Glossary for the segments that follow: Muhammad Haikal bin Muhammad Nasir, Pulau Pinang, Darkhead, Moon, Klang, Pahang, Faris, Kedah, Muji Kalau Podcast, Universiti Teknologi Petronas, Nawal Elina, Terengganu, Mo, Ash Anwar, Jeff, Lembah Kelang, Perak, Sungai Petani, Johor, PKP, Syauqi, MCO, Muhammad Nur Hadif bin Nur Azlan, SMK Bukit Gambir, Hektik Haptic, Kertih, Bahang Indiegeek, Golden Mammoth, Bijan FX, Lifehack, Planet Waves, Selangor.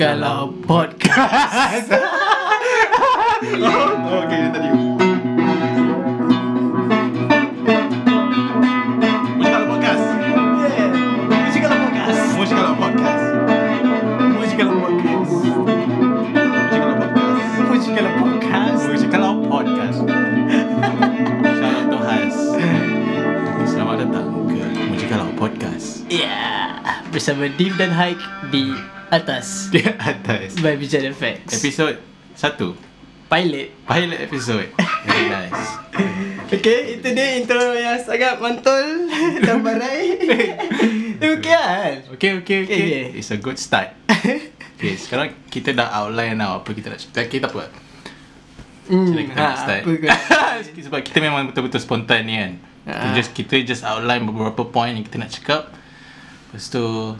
Kalau podcast. Okey tadi. Muji Kalau Podcast. Selamat Tuhas. Selamat datang ke Muji Kalau Podcast. Ya, bersama Div dan Haik di atas. Dia atas. By Bijan FX. Episode 1. Pilot episode. Very nice. Okay, itu dia intro yang sangat mantul dan barai. Okay kan? Okay. It's a good start. Okay, sekarang kita dah outline now apa kita nak cakap. Kita apa? Kita nak start. Sebab kita memang betul-betul spontan ni kan. Kita just outline beberapa point yang kita nak cakap. Lepas tu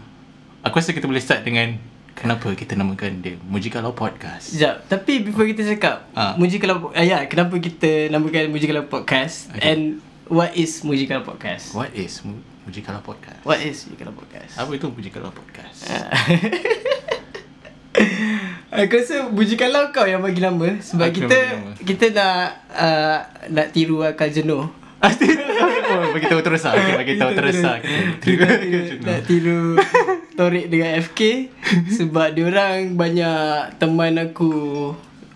aku rasa kita boleh start dengan kenapa kita namakan dia Muji Kalau Podcast. Sekejap, tapi before kita cakap Muji Kalau kenapa kita namakan Muji Kalau Podcast, okay. And What is Muji Kalau Podcast? Apa itu Muji Kalau Podcast? Aku rasa Muji Kalau kau yang bagi nama. Sebab aku kita nak tiru akal jenuh. Bagi tahu terus. Kita nak tiru Torik dengan FK. Sebab diorang banyak teman aku.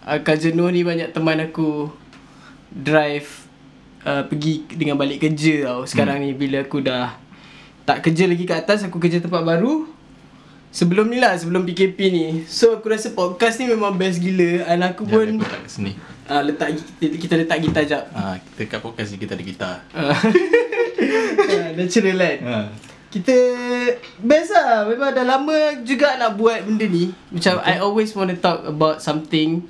Akal jenuh ni banyak teman aku drive pergi dengan balik kerja tau. Sekarang ni bila aku dah tak kerja lagi kat atas, aku kerja tempat baru. Sebelum ni lah, sebelum PKP ni. So aku rasa podcast ni memang best gila. Dan aku pun letak kat sini. Kita letak gitar jap. Kita kat podcast ni kita ada gitar. Natural kan. Kita best lah. Memang dah lama juga nak buat benda ni. Macam I always want to talk about something.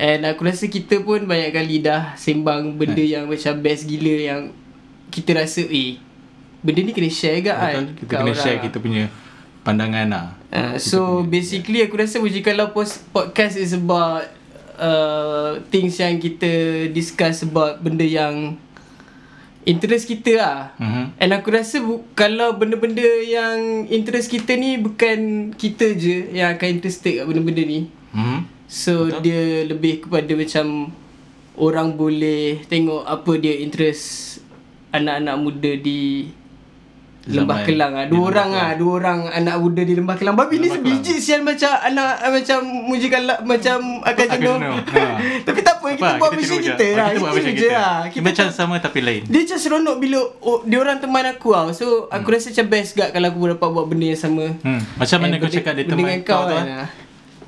And aku rasa kita pun banyak kali dah sembang benda yang macam best gila, yang kita rasa benda ni kena share ke kan. Kita kena share kita punya pandangan lah. So basically aku rasa Muji Kalau Podcast is about things yang kita discuss about benda yang interest kita lah. And aku rasa kalau benda-benda yang interest kita ni, bukan kita je yang akan interested kat benda-benda ni. So betul? Dia lebih kepada macam orang boleh tengok apa dia interest anak-anak muda di Lembah Kelang lah. Dua orang anak muda di Lembah Kelang. Babi ni sebiji sial macam anak macam Muji Kalau macam akal jenuh. Tapi tak apa, kita buat macam kita lah. Kita buat macam kita. Kita macam sama tapi lain. Dia macam seronok bila dia orang teman aku tau. So aku rasa macam best gak kalau aku dapat buat benda yang sama. Macam mana kau cakap dia teman kau tu?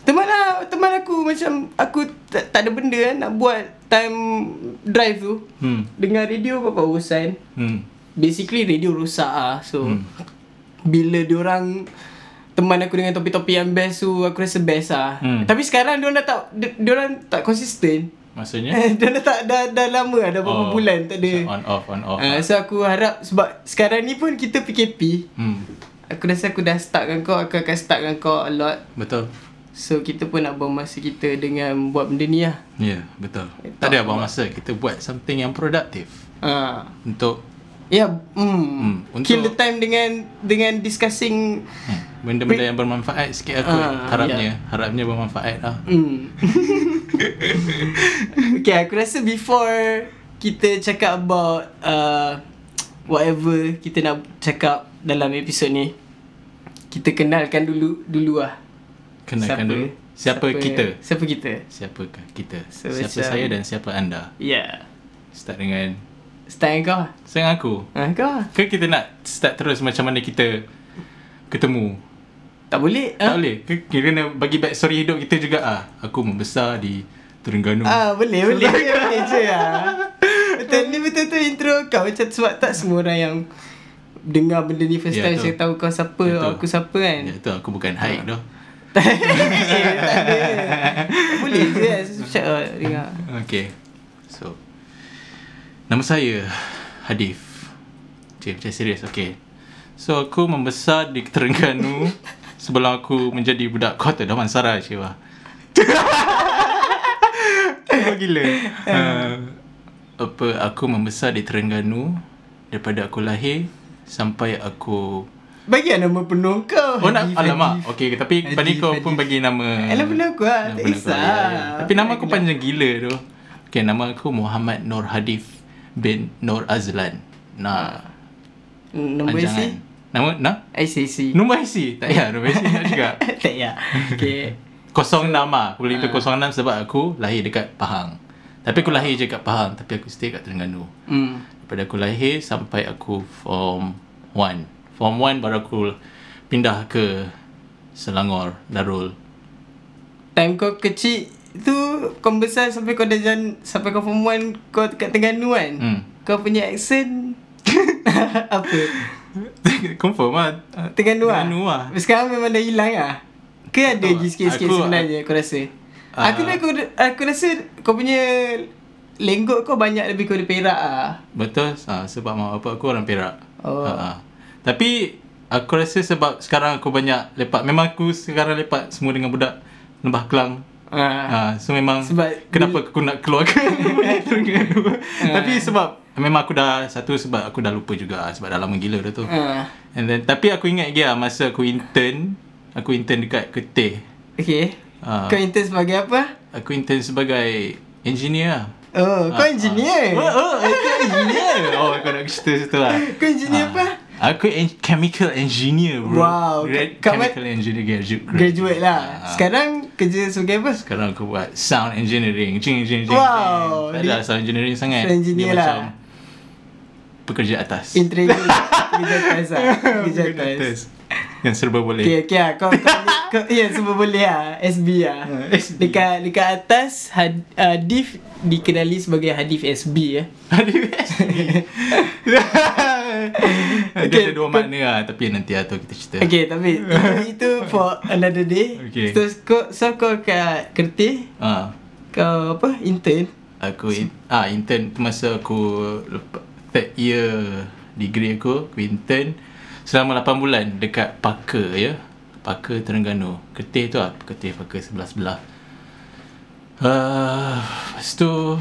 Teman aku macam aku tak ada benda nak buat time drive tu. Dengar radio apa urusan. Basically radio rosak lah. So bila diorang teman aku dengan topik-topik yang best tu, aku rasa best lah. Tapi sekarang diorang tak konsisten. Maksudnya? Diorang dah lama lah. Dah berapa bulan tak ada. On off. So aku harap, sebab sekarang ni pun kita PKP. Aku rasa aku dah start dengan kau. Aku akan start dengan kau a lot. Betul. So kita pun nak buang masa kita dengan buat benda ni lah. Ya, yeah, betul. Tak ada buang masa. Kita buat something yang produktif. Untuk kill the time dengan discussing benda-benda yang bermanfaat sikit. Aku harapnya bermanfaat lah. Okay, aku rasa before kita cakap about whatever kita nak cakap dalam episod ni, kita kenalkan dulu lah. Kenalkan dulu siapa kita. So, siapa saya dan siapa anda. Start dengan aku. Ke kita nak start terus macam mana kita ketemu? Tak boleh. Kita nak bagi back story hidup kita juga ah. Aku membesar di Terengganu. Boleh je lah. Betul-betul intro kau macam, sebab tak semua orang yang dengar benda ni first time saya tahu kau siapa, aku siapa kan. Ya tu, aku bukan Haik doh. Tak boleh je dengar. Okay. So, nama saya Hadif. Jeff, saya serius, okay. So, aku membesar di Terengganu sebelum aku menjadi budak Kota Damansara, Cewa. Oh, gila. Aku membesar di Terengganu daripada aku lahir sampai aku... Bagi nama penuh kau. Oh, nak, alamak. Okey, tapi tadi kau pun bagi nama. Alah, penuh aku lah. Tak kisah. Tapi nama aku panjang gila tu. Okey, nama aku Muhammad Nur Hadif bin Nur Azlan. Nah. Nombor IC? Nama? Nah? IC. Nombor IC? Tak payah. Nombor IC nak juga. Tak payah. Okey. 06 lah. Boleh itu 06 sebab aku lahir dekat Pahang. Tapi aku lahir je kat Pahang. Tapi aku stay kat Terengganu. Daripada aku lahir sampai aku form 1. Form 1 baru aku pindah ke Selangor, Darul. Time kau kecil tu, kau besar sampai kau dah jalan, sampai kau form 1, kau kat Terengganu kan? Kau punya accent apa? Confirm lah. Terengganu lah. Sekarang memang dah hilang lah. Ke ada je sikit-sikit sebenarnya aku rasa? Aku rasa kau punya lenggok kau banyak lebih kepada Perak lah. Betul. Sebab mak bapak aku orang Perak. Tapi aku rasa sebab sekarang aku banyak lepak. Memang aku sekarang lepak semua dengan budak Lembah Kelang. So memang sebab kenapa aku nak keluarkan Tapi sebab memang aku dah satu, sebab aku dah lupa juga. Sebab dah lama gila dah tu. And then, tapi aku ingat lagi masa aku intern. Aku intern dekat Ketih. Okay. Kau intern sebagai apa? Aku intern sebagai engineer. Oh, kau engineer? Aku engineer. Oh, kau nak cerita-cerita lah. Kau engineer apa? Aku chemical engineer, bro. Wow. Chemical engineer graduate lah. Sekarang kerja sebagai apa? Sekarang aku buat sound engineering. Wow. Tak ada sound engineering sangat. Sound engineer dia lah. Macam pekerja atas. Intriguing. Pekerja atas. Yang serba boleh. Okay lah. Kau yang serba boleh lah. SB lah. Dekat atas, Hadif dikenali sebagai Hadif SB ya. Hadif SB. Dia ada dua makna lah. Tapi nanti atau kita cerita. Okay, tapi itu for another day. Okay. So kau kat Kertih. Kau apa? Intern. Aku intern tu masa aku third year degree aku intern selama 8 bulan dekat Parker ya. Parker Terengganu. Kertih tu lah. Kertih Parker sebelah-sebelah. Lepas tu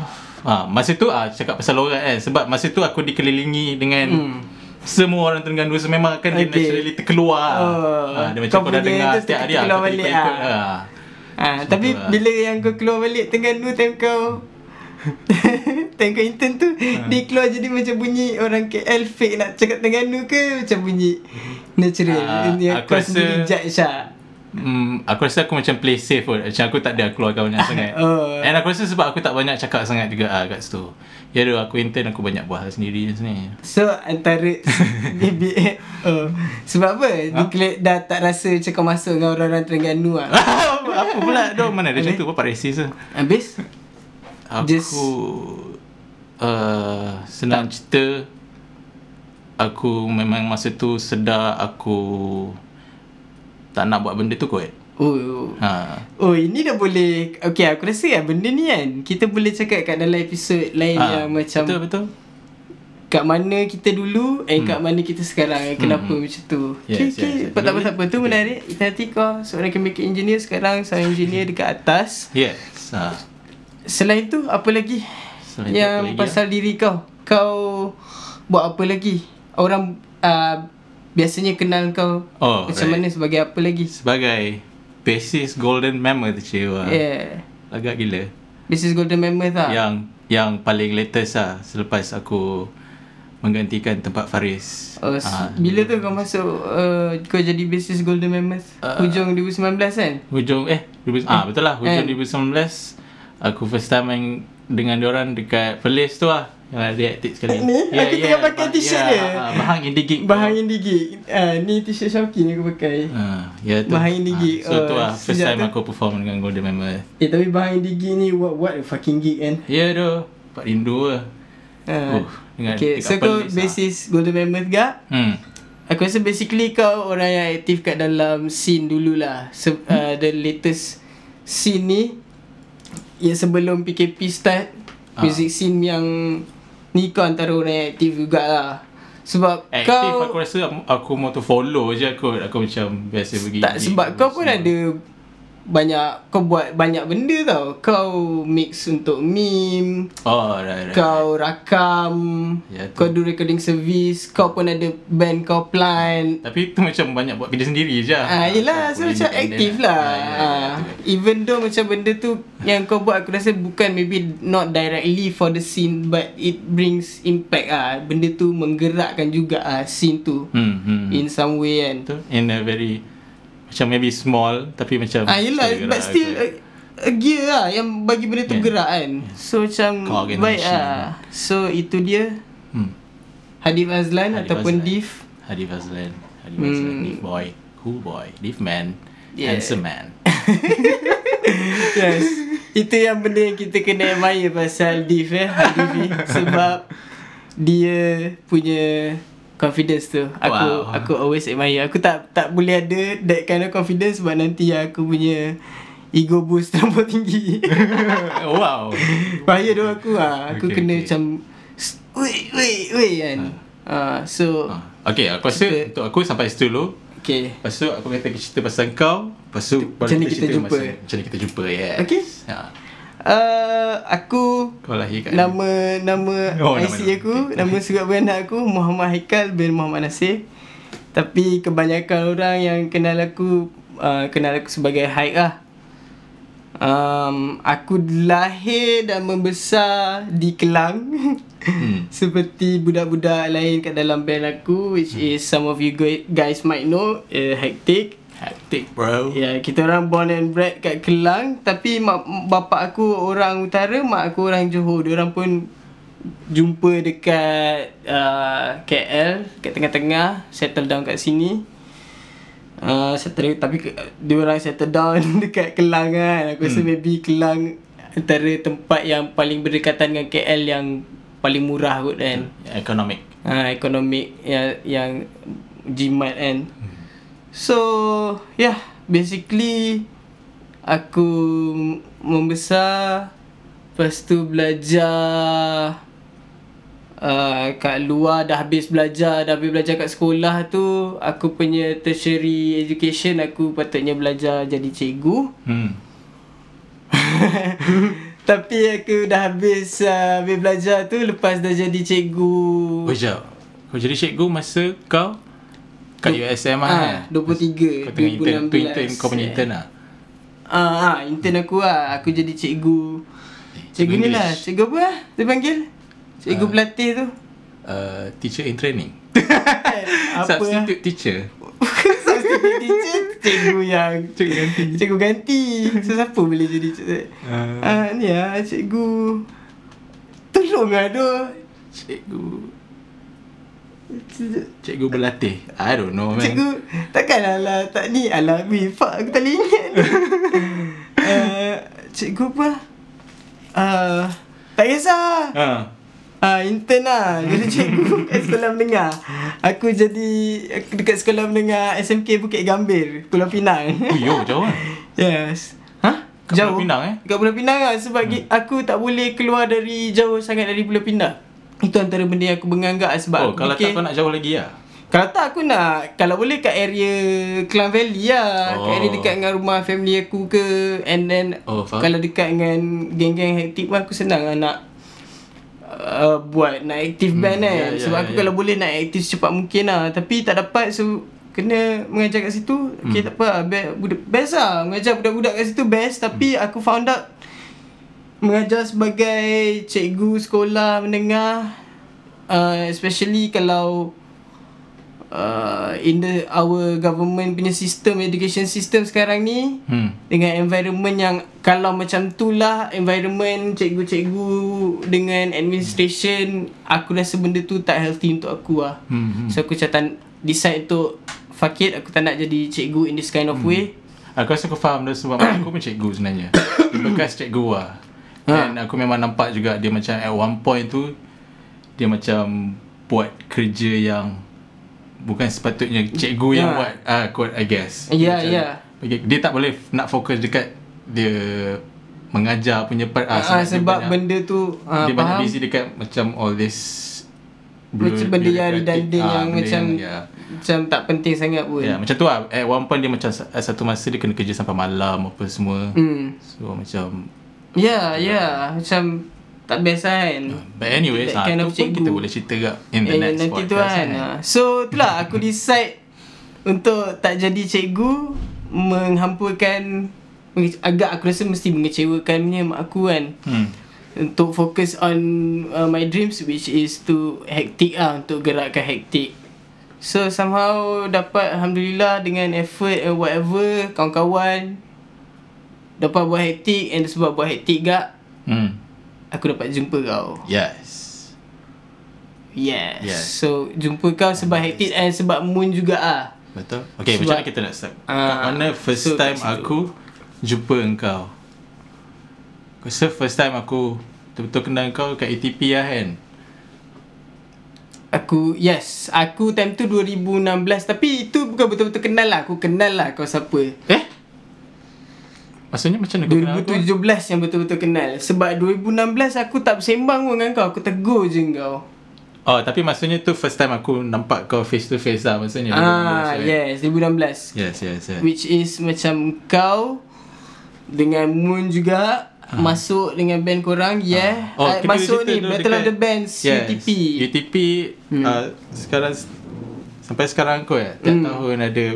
masa tu cakap pasal lorat kan. Sebab masa tu aku dikelilingi dengan semua orang Terengganu. Memang kan dia naturally terkeluar. Dia macam kau dah dengar setiap hari lah. Tapi bila yang kau keluar balik Terengganu time kau intern tu, dia keluar jadi macam bunyi orang KL fake nak cakap Terengganu ke macam bunyi natural? Aku rasa judge lah. Aku rasa aku macam play safe pun. Macam aku tak ada keluar kawan yang sangat. And aku rasa sebab aku tak banyak cakap sangat juga kat situ. Ya tu, aku intern aku banyak buat sendiri sini. So antara BBA sebab apa? Dia dah tak rasa macam kau masuk dengan orang-orang Terengganu lah. Apa pula dong? Mana ada macam tu? Bapak resis tu. Habis? Aku senang cerita. Aku memang masa tu sedar aku tak nak buat benda tu kot. Ini dah boleh. Okay, aku rasa benda ni kan kita boleh cakap kat dalam episod lain yang macam betul. Kat mana kita dulu kat mana kita sekarang. Kenapa macam tu. Okay. Tak apa. Tu menarik. Nanti kau seorang chemical engineer, sekarang seorang engineer dekat atas. Yes. Selain tu apa lagi? Selain yang pasal diri kau, kau buat apa lagi? Orang biasanya kenal kau macam mana sebagai apa lagi? Sebagai bassist Golden Mammoth, cewa. Yeah. Agak gila. Bassist Golden Mammoth lah. Yang paling latest lah, selepas aku menggantikan tempat Faris. Bila tu kau masuk kau jadi bassist Golden Mammoth? Hujung 2019 kan? Betul lah, hujung 2019. Aku first time main dengan diorang dekat Perlis tu lah. Reaktif sekali ni. Aku tengah pakai t-shirt dia Bahang Indiegeek. Ni t-shirt Syauqi ni aku pakai. Bahang Indiegeek. So tu lah first time aku perform dengan Golden Mammoth. Tapi Bahang Indiegeek ni what a fucking geek kan. Ya tu, Pak rindu lah. So kau basis Golden Mammoth gak. Aku rasa basically kau orang yang aktif kat dalam scene dululah. The latest scene ni yang sebelum PKP start. music scene yang ni kau antara orang aktif jugalah. Sebab aktif kau, aku rasa aku mau tu follow je kot. Aku macam biasa pergi tak, sebab kau pun ada banyak, kau buat banyak benda tau. Kau mix untuk meme, kau rakam, kau do recording service, kau pun ada band kau plan. Tapi tu macam banyak buat kerja sendiri je. Yelah, so macam aktif lah. Even though macam benda tu yang kau buat, aku rasa bukan, maybe not directly for the scene, but it brings impact lah. Benda tu menggerakkan juga scene tu in some way kan. In a very macam maybe small, tapi macam yelah, but still a gear lah yang bagi benda tu gerak kan. So macam baik lah. So itu dia Hadif Azlan, ataupun Div. Hadif Azlan, Div boy, cool boy, Div man, handsome man. Yes, itu yang benda yang kita kena admire pasal Div Hadifi. Sebab dia punya confidence tu, aku always admire. Aku tak boleh ada that kind of confidence, sebab nanti aku punya ego boost terlalu tinggi. Wow, bahaya doh aku aku kena macam wei kan. Okay, aku rasa untuk aku sampai situ dulu. Okay, lepas tu aku kata cerita pasal kau. Lepas tu macam ni kita jumpa. Yes. Okay. Aku nama IC aku, nama surat beranak aku Muhammad Haikal bin Muhammad Nasir. Tapi kebanyakan orang yang kenal aku sebagai Haik lah. Aku lahir dan membesar di Klang. Seperti budak-budak lain kat dalam band aku, which is some of you guys might know, Hektik Haptic, bro. Kita orang born and bred kat Kelang. Tapi bapak aku orang utara, mak aku orang Johor. Diorang pun jumpa dekat KL, kat tengah-tengah, settle down kat sini. Tapi diorang settle down dekat Kelang kan. Aku rasa maybe Kelang antara tempat yang paling berdekatan dengan KL, yang paling murah kot kan. Economic yang jimat kan. So, basically aku membesar, lepas tu belajar kat luar, dah habis belajar kat sekolah tu. Aku punya tertiary education, aku patutnya belajar jadi cikgu. Tapi aku dah habis belajar tu, lepas dah jadi cikgu. Kau jadi cikgu masa kau kat USM lah 23, 2016. Kau punya intern lah. Intern aku lah. Aku jadi cikgu ni lah. Cikgu apa lah dia panggil? Cikgu pelatih tu, teacher in training. Substitute teacher. Substitute teacher. Cikgu yang Cikgu ganti. So siapa boleh jadi cikgu? Ni lah cikgu. Tolong lah tu Cikgu berlatih. I don't know, man. Cikgu takkan ala tak ni ala bifak aku tak boleh ingat. Cikgu apa? Tak kisah. Intern lah. Jadi cikgu kat sekolah menengah. Aku jadi dekat sekolah menengah SMK Bukit Gambir, Pulau Pinang. Jauh. Yes. Jauh. Kat Pulau Pinang lah. Sebab aku tak boleh keluar dari jauh sangat dari Pulau Pinang. Itu antara benda yang aku menganggap sebab kalau tak kau nak jauh lagi lah. Kalau tak aku nak, kalau boleh kat area Klang Valley lah. Kat area dekat dengan rumah family aku ke. And then kalau dekat dengan geng-geng aktif pun aku senang lah nak buat, nak aktif band kan. Sebab aku kalau boleh nak aktif secepat mungkin lah. Tapi tak dapat, so kena mengajar kat situ. Okay, tak apa, best lah mengajar budak-budak kat situ, best. Tapi aku found out mengajar sebagai cikgu sekolah menengah, especially kalau in our government punya system, education system sekarang ni, dengan environment yang kalau macam tu lah, environment cikgu-cikgu dengan administration, aku rasa benda tu tak healthy untuk aku lah. So aku macam decide untuk fuck it, aku tak nak jadi cikgu in this kind of way. Aku rasa aku faham dah, sebab aku pun cikgu sebenarnya, bekas cikgu lah. Dan aku memang nampak juga dia macam at one point tu dia macam buat kerja yang bukan sepatutnya cikgu yang buat kot, I guess. Dia tak boleh nak fokus dekat dia mengajar punya part sebab banyak, benda tu dia faham? Banyak busy dekat macam all this macam benda yang redundant yang macam macam tak penting sangat pun. Ya, macam tu lah. At one point dia macam satu masa dia kena kerja sampai malam apa semua. So macam macam tak biasa kan. But anyways, tu pun kita boleh cerita kat in the next nanti podcast tu kan. So itulah aku decide untuk tak jadi cikgu, menghampurkan agak aku rasa mesti mengecewakannya mak aku kan. Untuk fokus on my dreams, which is to hektik lah, untuk gerakkan hektik. So somehow dapat, alhamdulillah, dengan effort and whatever, kawan-kawan dapat buat hektik. And sebab buat hektik gak, aku dapat jumpa kau. Yes. So jumpa kau sebab hektik and sebab Moon juga ah. Betul. Okay, sebab, macam mana kita nak start? Kat mana first time aku jumpa engkau? So first time aku betul-betul kenal kau kat ATP lah kan. Aku time tu 2016. Tapi itu bukan betul-betul kenal lah. Aku kenal lah kau siapa. Maksudnya macam mana kau 2017 kenal yang betul-betul kenal? Sebab 2016 aku tak bersembang pun dengan kau. Aku tegur je kau. Oh, tapi maksudnya tu first time aku nampak kau face to face lah. Maksudnya 2016. Yes. Which is macam kau dengan Moon juga masuk dengan band korang. Masuk ni Battle of the Bands, UTP. Sekarang sampai sekarang aku tiap tahun ada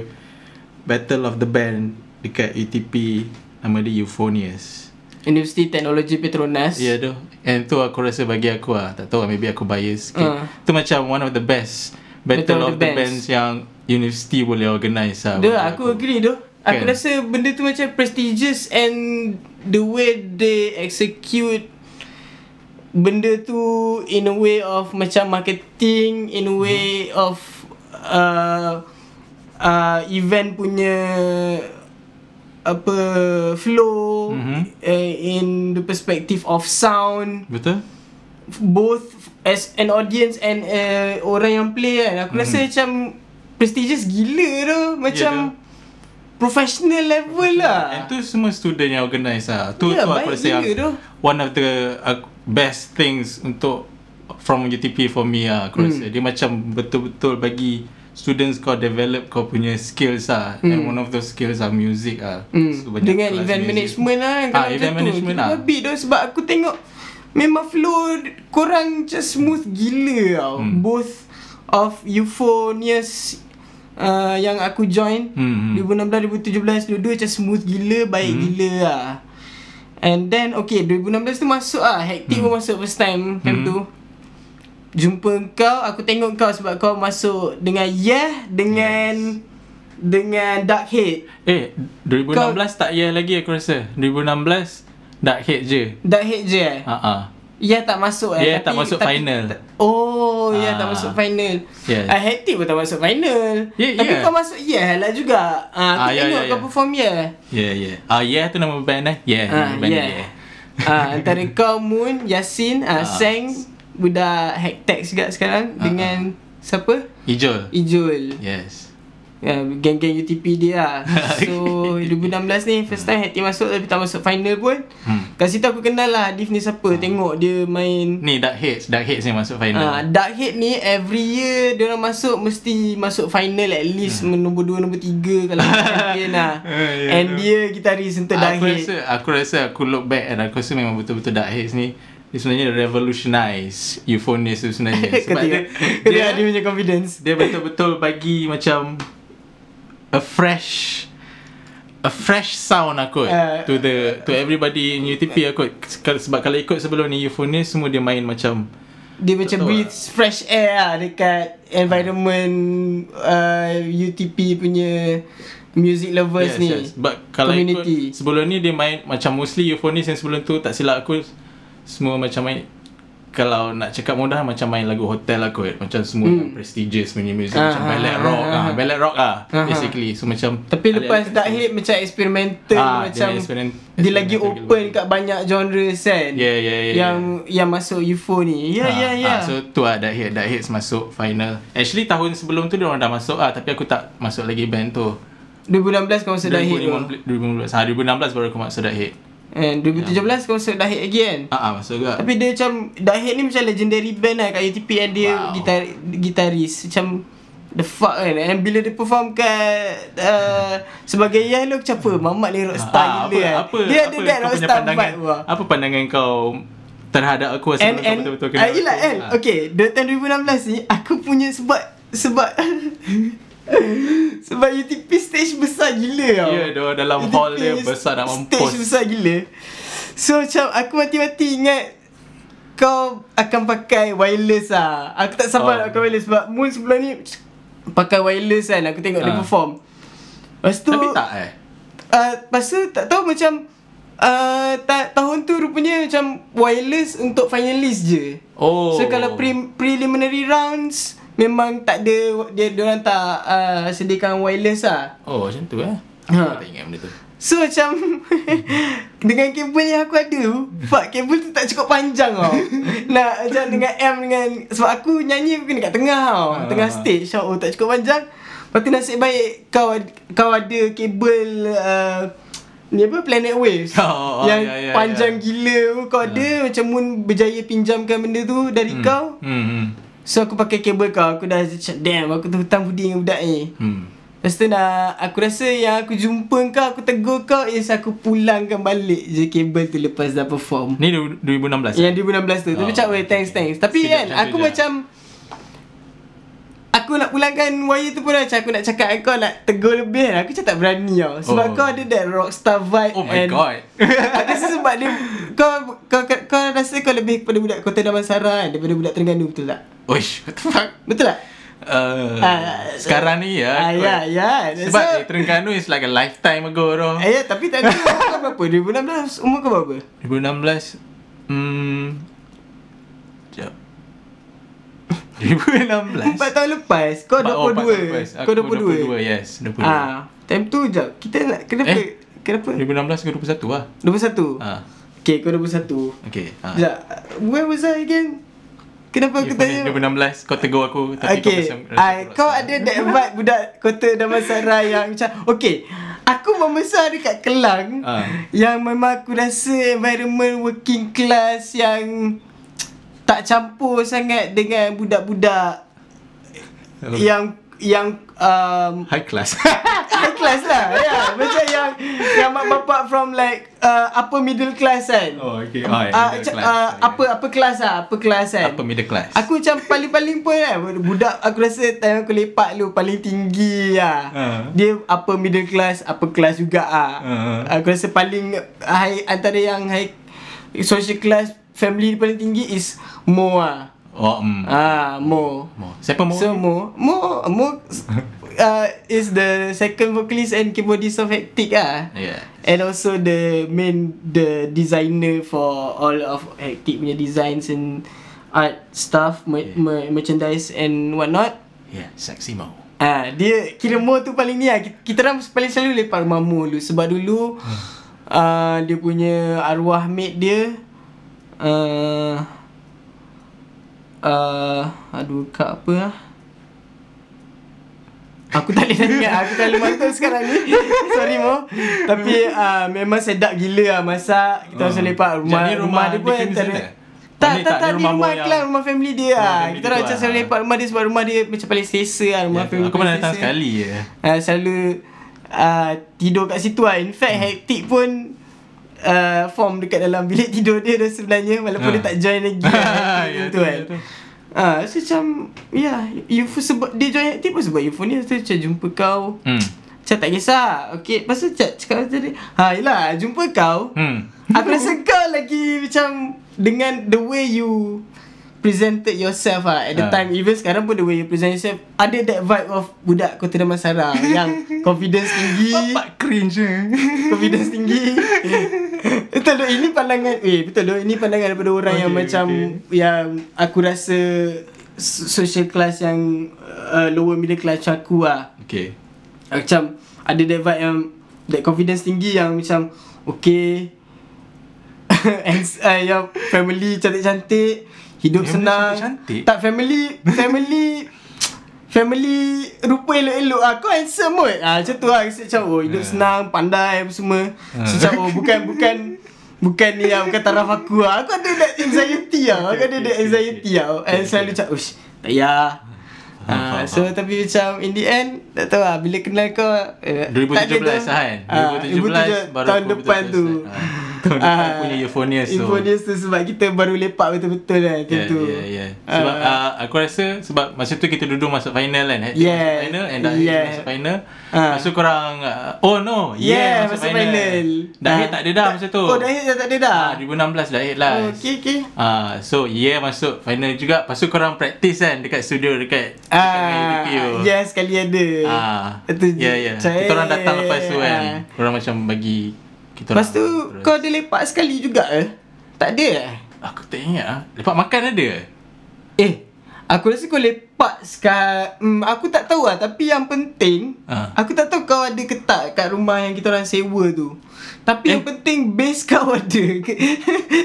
Battle of the Band dekat UTP. Nama dia Euphonious, Universiti Teknologi Petronas. Tu and tu aku rasa bagi aku tak tahu, maybe aku bias sikit, tu macam one of the best Battle of the Bands yang universiti boleh organise lah. Aku agree tu. Aku rasa benda tu macam prestigious, and the way they execute benda tu in a way of macam marketing, in a way of event punya apa flow, in the perspective of sound. Betul. Both as an audience and orang yang play kan. Aku rasa macam prestigious gila tu. Macam professional level lah. And tu semua student yang organise lah. Tu aku rasa one of the best things untuk from UTP for me lah. Aku rasa dia macam betul-betul bagi students kau develop kau punya skills lah. And one of those skills are music lah. So, dengan event management lah. Event management lah. Sebab aku tengok memang flow korang just smooth gila tau. Both of Euphonious yang aku join 2016, 2017, dua-dua macam smooth gila, baik gila lah. And then 2016 tu masuk lah hektik pun masuk first time time tu. Jumpa kau, aku tengok kau sebab kau masuk dengan dengan Darkhead. 2016 kau, tak lagi aku rasa. 2016 Darkhead je. Tak masuk tak masuk final. Tak masuk final. Hektik pun tak masuk final. Kau masuk lah juga. Aku tengok kau perform tu nama band antara kau, Moon, Yasin, Seng, budak Hektik juga sekarang, dengan siapa? Ijul. Geng-geng UTP dia lah. So 2016 ni first time Hektik masuk, tapi tak masuk final pun. Kat situ aku kenal lah Hadif ni siapa. Tengok dia main ni Dark Hits ni masuk final. Dark Hits ni every year diorang masuk, mesti masuk final at least nombor 2, nombor 3 kalau champion lah. And dia gitaris untuk Dark Hits. Aku rasa aku look back and aku rasa memang betul-betul Dark Hits ni sebenarnya revolutionize Euphonious tu sebenarnya. Sebab dia punya confidence, dia betul-betul bagi macam a fresh sound aku to everybody in UTP aku. Sebab kalau ikut sebelum ni Euphonious semua dia main macam dia macam breathe fresh air lah dekat environment UTP punya music lovers ni. But kalau ikut sebelum ni dia main macam mostly Euphonious yang sebelum tu tak silap aku semua macam main, kalau nak cakap mudah, macam main lagu hotel aku macam semua prestigious punya music, macam ballad rock basically. So macam tapi lepas Dark Hit macam experimental, macam dia lagi open kat banyak genres kan. Yang masuk UFO ni. So tu Dark Hit masuk final. Actually tahun sebelum tu dia orang dah masuk tapi aku tak masuk lagi band tu. 2016 kau masuk Dark Hit tu. 2016 baru aku masuk Dark Hit. And 2017 kau masuk Darkhead lagi kan? Masuk juga. Tapi dia macam Darkhead ni macam legendary band lah kat UTP, and dia gitaris macam the fuck kan. And bila dia perform kat sebagai Yellow macam apa mamat ni rockstar gila kan. Dia ada that rockstar vibe. Apa pandangan kau terhadap aku sebelum kau betul-betul kenal? Yelah kan, okay, the time 2016 ni aku punya sebab sebab UTP stage besar gila tau. Ya, yeah, dalam UTP hall dia besar nak mampus. Stage besar gila. So macam aku mati-mati ingat kau akan pakai wireless lah. Aku tak sabar nak pakai wireless sebab Moon sebelum ni pakai wireless kan. Aku tengok dia perform. Lepas tu tapi tak lepas tu tak tahu macam tahun tu rupanya macam wireless untuk finalist je. So kalau preliminary rounds memang tak ada, dia orang tak sediakan wireless lah. Macam tu lah. Aku tak ingat benda tu. So macam dengan kabel yang aku ada tu, kabel tu tak cukup panjang tau. Nak macam dengan M dengan, sebab aku nyanyi kena kat tengah tau, tengah stage tau, tak cukup panjang. Lepas tu nasib baik kau ada kabel ni apa, Planet Waves yang panjang gila. Kau ada macam Moon berjaya pinjamkan benda tu dari kau. So aku pakai kabel kau. Aku dah damn, aku tu hutang budi dengan budak ni. Lepas tu aku rasa yang aku jumpa kau, aku tegur kau, aku pulangkan balik je kabel tu lepas dah perform. Ni 2016 yang 2016 tu. Tapi macam thanks. Tapi kan aku macam aku nak pulangkan wire tu pun macam aku nak cakap kau, nak tegur lebih kan. Aku macam tak berani tau. Sebab kau ada that rockstar vibe. Oh my god. Aku rasa sebab dia kau rasa kau lebih kepada budak Kota Damansara daripada budak Terengganu, betul tak? Oish, what the fuck? Betul tak? Sekarang ni ya. Sebab Terengganu is like a lifetime ago bro. Tapi tadi kau berapa? 2016 umur kau berapa? 2016 sekejap 2016 4 tahun lepas. Kau 22. Kau 22. Yes, 22. Time tu sekejap kita nak kenapa? 2016 ke 21 lah. 21? Okay, kau 21. Okay sekejap, where was I again? Kenapa aku tanya 2016 kau tegur aku tapi kau ada that vibe budak Kota Damansara yang macam aku membesar dekat Kelang yang memang aku rasa environment working class yang tak campur sangat dengan budak-budak yang high class. High class lah. Macam yang mak bapak from like upper middle class kan. Upper class. Upper middle class. Aku macam paling-paling pun kan budak aku rasa time aku lepak lu paling tinggi lah. Dia upper middle class, upper class juga ah. Aku rasa paling high antara yang high social class family paling tinggi is Mo lah. Mo. Siapa Mo? So Mo is the second vocalist and keyboardist of Hektik ah. Yeah. And also the designer for all of Hektik punya designs and art stuff, merchandise and whatnot. Yeah, sexy Mo. Dia kira Mo tu paling ni ah. Kita orang paling selalu lepak rumah Mo dulu sebab dulu dia punya arwah mate dia advokat apa lah. Aku tak boleh ingat. Aku tak boleh mantul sekarang ni. Sorry Mo. Tapi memang sedap gila lah masak. Kita rasa lepak rumah dia pun Tak di rumah Klang, rumah family dia lah. Kita orang macam selalu lepak rumah dia sebab rumah dia macam paling selesa lah. Rumah family aku pernah datang sekali je. Selalu tidur kat situ lah. In fact Hektik pun form dekat dalam bilik tidur dia dah sebenarnya, walaupun dia tak join lagi tu kan. So macam dia join Hektik pun sebab Euphonious tu macam jumpa kau. Macam tak kisah. Okay, lepas tu cakap tadi yelah jumpa kau. Aku rasa kau lagi macam dengan the way you presented yourself at the time, even sekarang pun the way you present yourself ada that vibe of budak Kota Damansara yang confidence tinggi. Bapak cringe. Confidence tinggi. Betul doh, ini pandangan daripada orang yang macam yang aku rasa social class yang lower middle class aku lah. Okay. Macam ada that vibe yang that confidence tinggi yang macam okay and your family cantik-cantik, hidup senang, cantik. Tak family rupa elok-elok ah, kau handsome mood. Macam tu ah, macam hidup senang, pandai apa semua. Macam bukan Bukan ni lah, bukan taraf aku lah. Aku ada that anxiety lah. Aku ada that anxiety lah. And selalu macam, ush, tak payah. So tapi macam in the end, tak tahu lah, bila kenal kau 2017 lah kan, 2017 baru tahun depan tu. Tahun depan punya Euphonious tu. Euphonious tu sebab kita baru lepak betul-betul lah tentu. Sebab aku rasa sebab masa tu kita duduk masuk final kan. Masuk final and Darkhead masuk final. Masa korang masuk final. Darkhead tak ada dah masa tu. Oh Darkhead dah tak ada dah. 2016 Darkhead lah. Okay so masuk final juga. Lepas tu korang practice kan dekat studio dekat sekali ada. Kita orang datang lepas tu kan. Korang macam bagi. Lepas tu kau ada lepak sekali juga ke? Tak ada eh? Aku tak ingat lah. Lepak makan ada ke? Aku rasa kau lepak sekali. Aku tak tahu lah. Tapi yang penting aku tak tahu kau ada ke tak kat rumah yang kita orang sewa tu. Tapi yang penting base kau ada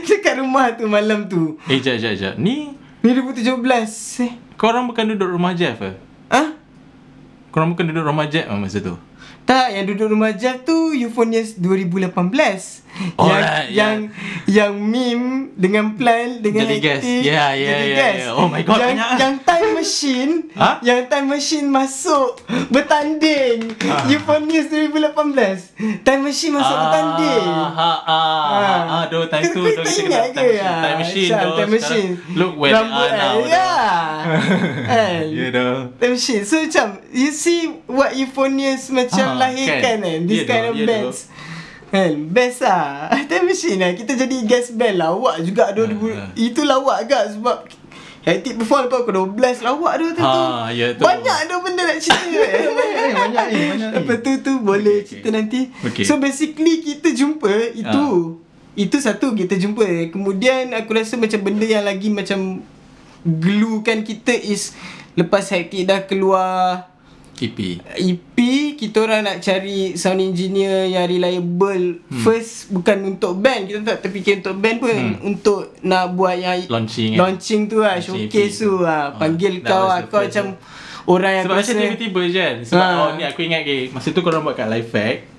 dekat rumah tu malam tu. Jap Ni 2017 korang bukan duduk rumah Jeff ke? Korang bukan duduk rumah Jeff lah masa tu? Tak, yang duduk rumah Jeff tu Euphonious 2018. Yang meme dengan plan dengan Hektik. Yeah. Oh my god. Yang Time Machine, yang Time Machine masuk bertanding Euphonious 2018. Time Machine masuk bertanding. Aduh, time tu dah ingat ke? Time Machine. Time Machine. Look where I am. Time Machine. So macam you see what Euphonious macam lahirkan kan this kind of bands best lah. Time Machine lah. Kita jadi guest band lawak juga 2000. Itu lawak agak sebab Hektik perform lepas aku 12 lawak tu tu. Banyak dah benda nak cerita. Banyak. Lepas tu boleh cerita nanti. So basically kita jumpa itu satu kita jumpa. Kemudian aku rasa macam benda yang lagi macam glue kan kita is lepas Hektik dah keluar EP kita orang nak cari sound engineer yang reliable. First bukan untuk band, kita tak terfikir untuk band pun, untuk nak buat yang launching tu lah, showcase tu lah. Panggil kau macam orang yang sebab macam tiba-tiba je sebab ni aku ingat ke masa tu korang buat kat Lifehack.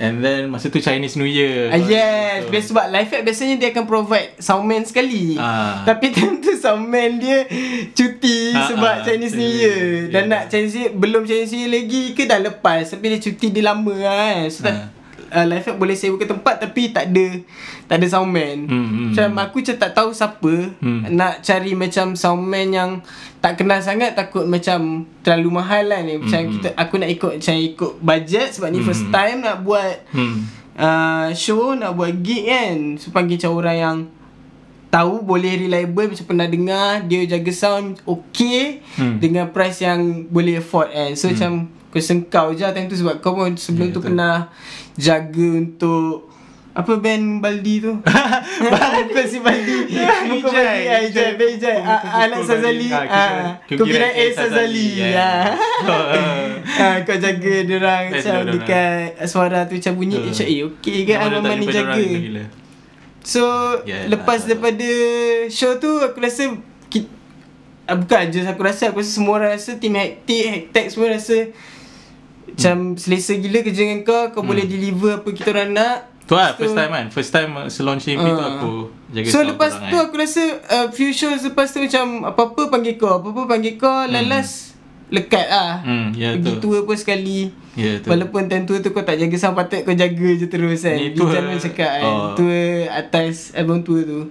And then masa tu Chinese New Year. Yes, sebab Lifehack biasanya dia akan provide soundman sekali. Tapi tentu soundman dia cuti sebab Chinese New Year. Dan nak Chinese Year, belum Chinese New Year lagi ke dah lepas. Tapi dia cuti dia lama kan. So Lifehack boleh sewa ke tempat tapi tak ada soundman. Macam aku macam tak tahu siapa nak cari macam soundman yang tak kenal sangat, takut macam terlalu mahal lah ni. Macam aku nak ikut budget sebab ni first time nak buat show, nak buat gig kan. So panggil macam orang yang tahu, boleh reliable, macam pernah dengar, dia jaga sound okay dengan price yang boleh afford kan. So macam kau sengkau je time tu sebab kau pun sebelum tu pernah jaga untuk apa band Baldi tu? Bukan si Baldi. Bukan Baldi. Bijai. Anak Sazali. Kukira A Sazali. Kau jaga diorang macam dekat suara tu macam bunyi. Okay ke abang ni jaga. So, lepas daripada show tu aku rasa bukan je aku rasa semua orang rasa team Hektik semua rasa macam selesa gila kerja dengan kau boleh deliver apa kita orang nak. Tu lah first time launching EP tu aku jaga. So lepas tu aku rasa few shows lepas tu macam apa-apa panggil kau last lekat lah. Pergi tour pun sekali. Walaupun time tour tu kau tak jaga sound, patut kau jaga je terus kan. Bijan pun cakap kan tour atas album tour tu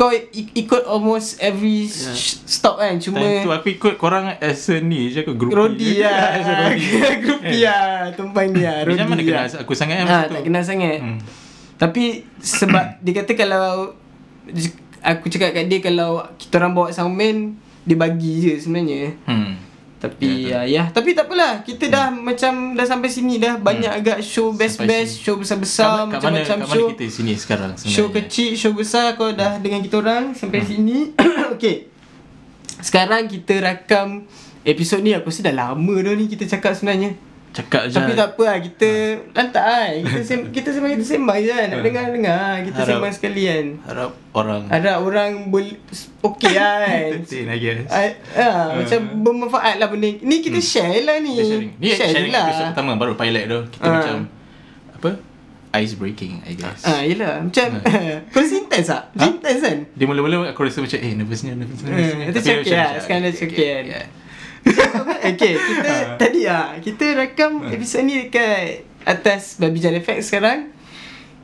kau ikut almost every stop kan. Cuma time tu aku ikut korang as a ni je, aku groupie lah. Groupie lah tumpang ni lah. Rodi mana kenal aku sangat tak kenal sangat. Tapi sebab dia kata kalau aku cakap kat dia kalau kita orang bawa soundman dia bagi je sebenarnya. Tapi tapi tak apalah, kita dah macam dah sampai sini dah. Banyak agak show best-best, show besar-besar, macam-macam show. Kita sini sekarang sebenarnya. Show kecil, show besar kau dah dengan kita orang sampai sini. Okey. Sekarang kita rakam episod ni, aku rasa dah lama dah ni kita cakap sebenarnya. Cakap je. Tapi tak apa lah, kita lantak lah. Kita sembang je kan. Nak dengar-dengar. Kita sembang sekali kan. Harap orang boleh okay lah kan. Entertain I guess. Macam bermanfaat lah benda ni. Kita share lah ni. Kita sharing lah. Episode pertama baru pilot tu. Kita macam apa ice breaking, I guess. Yelah, macam kau rasa intense tak? Intense kan? Dia mula-mula aku rasa macam nervousnya. Itu okay lah, sekarang dah okay kan. Okay, kita tadi kita rakam episod ni dekat atas Bijan FX sekarang.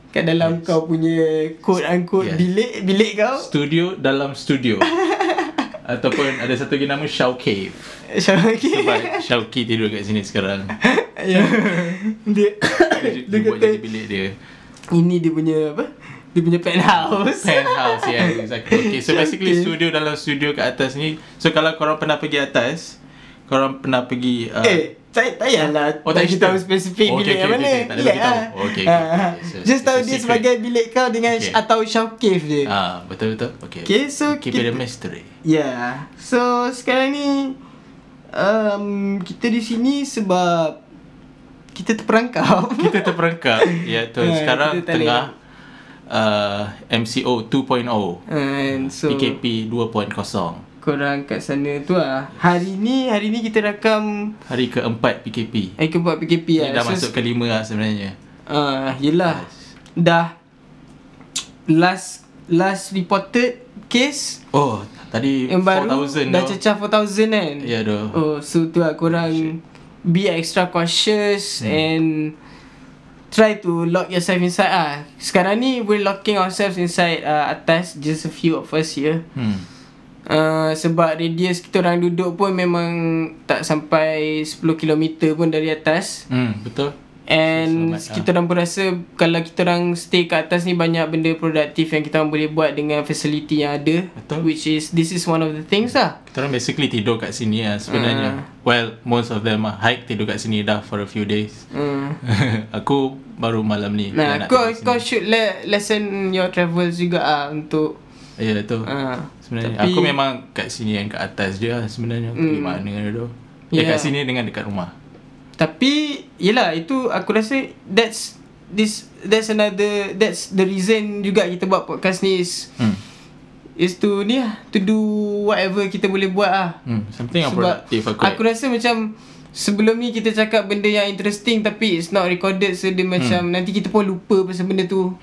Kat dalam kau punya quote-unquote bilik kau. Studio dalam studio. Ataupun ada satu lagi nama Syauqi. Sebab Syauqi tidur kat sini sekarang. Dia buat jadi bilik dia. Ini dia punya apa? Dia punya penthouse. Penthouse, exactly. Okay, so basically studio dalam studio kat atas ni. So kalau korang pernah pergi atas, korang pernah pergi tak payahlah. Oh, tak cerita spesifik bilik yang mana. Tak ada bagi tahu. Just tahu dia sebagai bilik kau dengan atau showcase dia. Betul-betul. Okay, so keep it a mystery. So sekarang ni kita di sini sebab kita terperangkap. Ya, tu sekarang tengah MCO 2.0 and so PKP 2.0. Korang kat sana tu lah. Hari ni kita rakam hari keempat PKP. Dah masuk kelima lah sebenarnya. Yelah, dah last reported case. Oh, tadi 4,000 dah cecah 4,000 kan. Ya doh. Oh, so tu lah korang be extra cautious and try to lock yourself inside ah. Sekarang ni we're locking ourselves inside atas, just a few of us here. Sebab radius kita orang duduk pun memang tak sampai 10 km pun dari atas. Betul. And kita orang pun rasa kalau kita orang stay kat atas ni banyak benda produktif yang kita orang boleh buat dengan facility yang ada. Betul. Which is, this is one of the things lah. Kita orang basically tidur kat sini lah sebenarnya. Well, most of them lah. Hike tidur kat sini dah for a few days. Aku baru malam ni. Nah, kau should lessen your travels juga lah untuk tu sebenarnya. Tapi, aku memang kat sini yang kat atas je lah sebenarnya. Aku pergi mana tu dekat sini dengan dekat rumah. Tapi yelah, itu aku rasa that's the reason juga kita buat podcast ni is to ni lah, to do whatever kita boleh buat lah. Something yang productive. Aku rasa macam sebelum ni kita cakap benda yang interesting tapi it's not recorded, so dia macam nanti kita pun lupa pasal benda tu.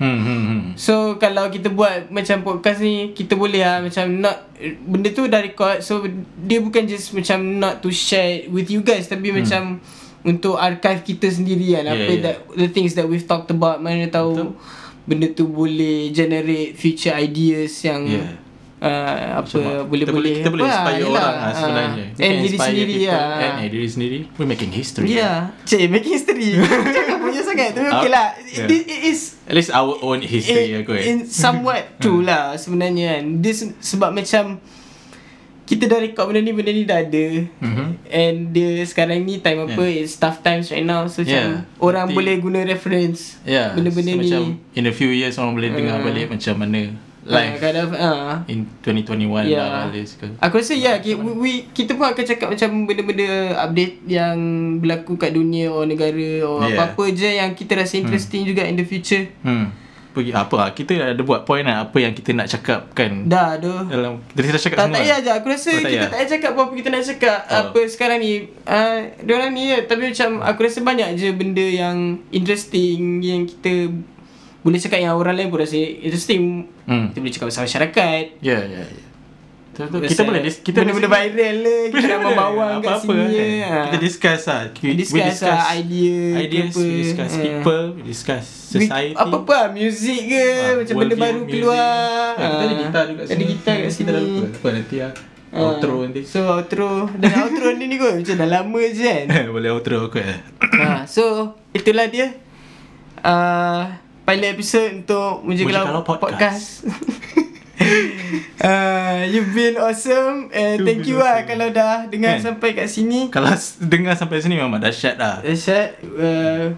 So kalau kita buat macam podcast ni, kita boleh lah macam not, benda tu dah record, so dia bukan just macam not to share with you guys, tapi macam untuk archive kita sendiri kan. That the things that we've talked about, mana tahu benda tu boleh generate future ideas yang kita boleh inspire orang lah sebenarnya. And diri sendiri we're making history. Making history. Jangan punya sangat. Tapi okay lah, it is at least our own history. In somewhat true lah sebenarnya kan. This, sebab macam kita dah record benda ni dah ada. And dia sekarang ni time apa, it's tough times right now. So macam orang boleh guna reference benda-benda so ni macam in a few years orang boleh dengar balik macam mana life kind of, in 2021 lah. Aku rasa kita pun akan cakap macam benda-benda update yang berlaku kat dunia or negara or apa-apa je yang kita rasa interesting juga in the future. Pergi apa, kita ada buat point lah apa yang kita nak cakap kan. Dah aduh. Dalam kita cakap semua. Tak payah je. Aku rasa kita tak payah cakap apa kita nak cakap apa sekarang ni. Diorang ni tapi macam aku rasa banyak je benda yang interesting yang kita boleh cakap yang orang lain pun rasa interesting. Kita boleh cakap pasal masyarakat. Ya. Kita boleh kita benda-benda viral lah. Kita nak membawa kat sini kita discuss lah. We discuss ideas apa. We discuss people, we discuss society, apa-apa music ke, macam benda baru keluar. Kita ada gitar juga sini. Apa nanti lah outro nanti. So outro dan outro ni kot macam dah lama je kan. Boleh outro kot. So itulah dia pilot episode untuk Muji Kalau Podcast. You've been awesome. Thank you lah kalau dah dengar sampai kat sini. Kalau dengar sampai sini memang dahsyat lah.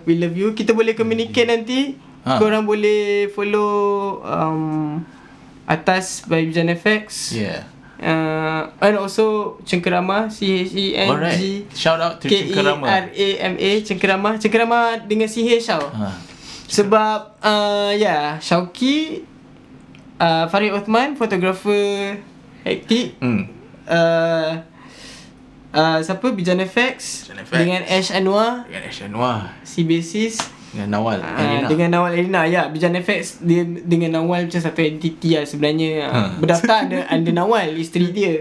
We love you. Kita boleh communicate nanti. Korang boleh follow atas by Bijan FX. And also Cengkerama, CHENG. Shout out to Cengkerama. KERAMA Cengkerama dengan CH tau. Sebab Syauqi, Faris Uthman, photographer Hektik, siapa Bijan FX dengan Ash Anwar, si bassist. Dengan Nawal Elina. Dengan Nawal Elina, ya. Bijan FX dia dengan Nawal macam satu entiti lah sebenarnya. Berdaftar under Nawal, isteri dia.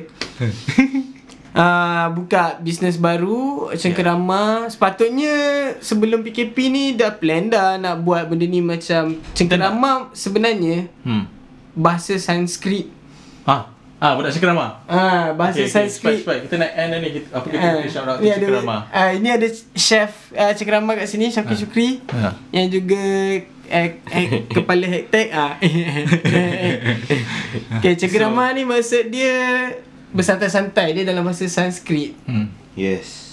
Buka bisnes baru Cengkerama. Sepatutnya sebelum PKP ni dah plan dah nak buat benda ni macam Cengkerama sebenarnya. Bahasa Sanskrit. Budak Cengkerama. Bahasa Sanskrit. Cepat. Kita nak end ni kita, apa kita shout out Cengkerama. Ini ada chef Cengkerama kat sini, Syauqi Syukri. Yang juga kepala Hektik. Okay, Cengkerama ni maksud dia bersantai-santai, dia dalam bahasa Sanskrit. Yes.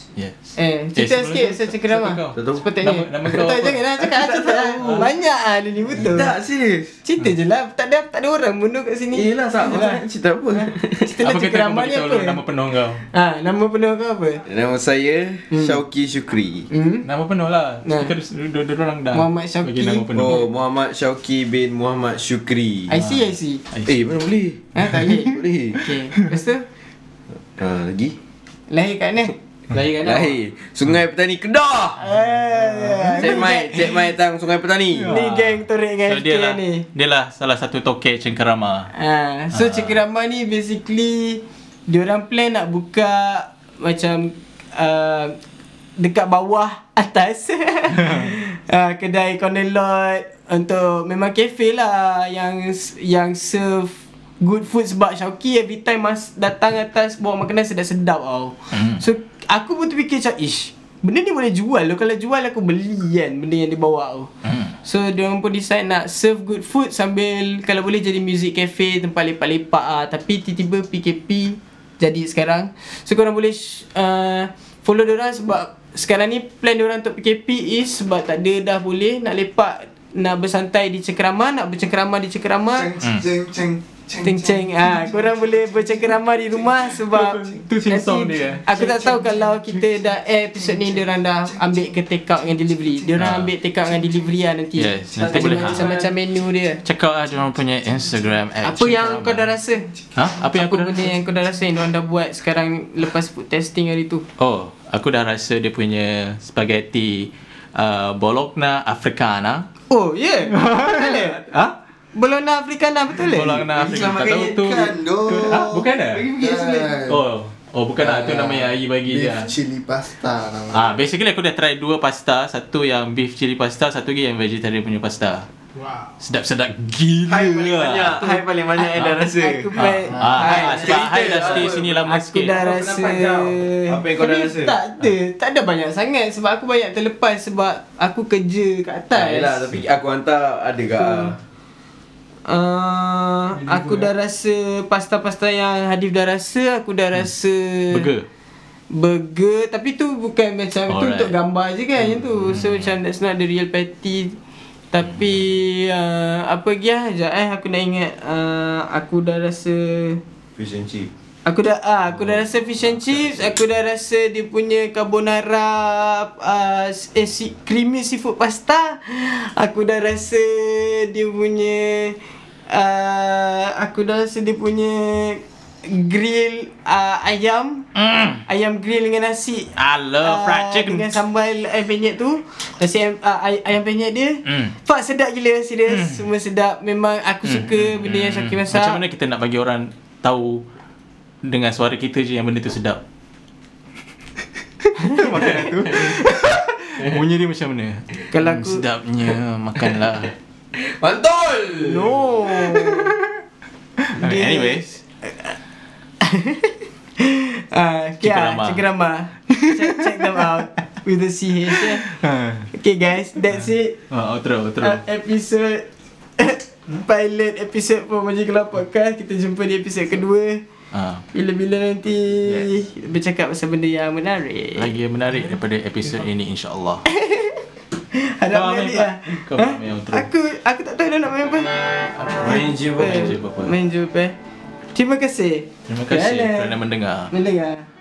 Cerita sikit pasal Cengkerama. Seperti ni. Betul, janganlah cakap aku. Banyak ah ni betul. Tak serius. Cerita jelah, tak ada orang bunuh kat sini. Yalah, tak nak cerita apa. Cerita Cengkerama ni apa? Nama penuh kau. Nama penuh kau apa? Nama saya Syauqi Syukri. Nama penuh lah. Kita dua orang dah. Muhammad Syauqi. Oh, Muhammad Syauqi bin Muhammad Syukri. I see. Mana boleh? Tak boleh. Okey. Lepas tu? Lagi. Lahir kat mana? Lahir Sungai Petani Kedah. Cek mai tang Sungai Petani. Ni geng Torik dengan FK ni. Dia lah salah satu toke Cengkerama. So Cengkerama ni basically diorang plan nak buka macam dekat bawah atas kedai corner lot untuk memang cafe lah yang serve good food, sebab Syauqi every time datang atas bawa makanan sedap-sedap tau. So aku pun terfikir macam benda ni boleh jual loh. Kalau jual aku beli kan benda yang dia bawa tau. So diorang pun decide nak serve good food sambil kalau boleh jadi music cafe, tempat lepak-lepak lah. Tapi tiba-tiba PKP jadi sekarang. So korang boleh follow diorang sebab sekarang ni plan diorang untuk PKP is sebab tak ada dah boleh nak lepak, nak bersantai di Cengkerama, nak bercengkerama di Cengkerama. Ceng-ceng. Korang boleh bercengkerama di rumah sebab tu song dia. Aku tak tahu kalau kita dah episode ni diorang dah ambil ke take out dengan delivery. Diorang ambil take out dengan delivery lah nanti. Nanti boleh macam menu dia. Check out lah diorang punya Instagram. Apa yang kau dah rasa? Apa yang kau dah rasa yang diorang dah buat sekarang lepas food testing hari tu? Oh, aku dah rasa dia punya spaghetti Bologna Africana. Oh, yeah. Bologna Africana, betul lah. Bologna Africana tahu tu. Bukan dah. Oh, bukan lah. Itu namanya air bagi beef dia. Beef chili pasta nama. Basically aku dah try dua pasta, satu yang beef chili pasta, satu lagi yang vegetarian punya pasta. Wow. Sedap-sedap gila. Hai paling banyak yang dah rasa. Sebab Hai dah stay sini lama sikit. Aku dah rasa. Apa yang kau dah rasa? Tak ada banyak sangat sebab aku banyak terlepas sebab aku kerja kat atas. Yalah, tapi aku hantar ada kat aku dah rasa pasta-pasta yang Hadif dah rasa. Aku dah rasa burger. Tapi tu bukan macam tu untuk gambar je kan yang tu. So macam that's not the real patty. Tapi apa lagi lah. Sekejap aku nak ingat. Aku dah rasa fish and chips. Aku dah rasa fish and chips. Aku dah rasa dia punya carbonara creamy seafood pasta. Aku dah rasa dia punya grill ayam. Ayam grill dengan nasi. I love fried chicken dengan sambal ayam penyet tu. Nasi ayam penyet dia. Fuck, sedap gila, serius. Semua sedap. Memang aku suka benda yang Syauqi masak. Macam mana kita nak bagi orang tahu dengan suara kita je yang benda tu sedap? Makanan tu bunyi dia macam mana? Kalau aku sedapnya makanlah. Mantul. No. Anyways. Cengkerama. Check them out with the CH. Okay guys, that's it. Outro. Episode pilot episode for Muji Kalau Podcast. Kita jumpa di episod kedua. Bila-bila nanti bercakap pasal benda yang menarik. Lagi menarik daripada episod ini, insya-Allah. Harap menarik lah. Aku tak tahu nak main apa. Main je apa. Terima kasih kerana mendengar.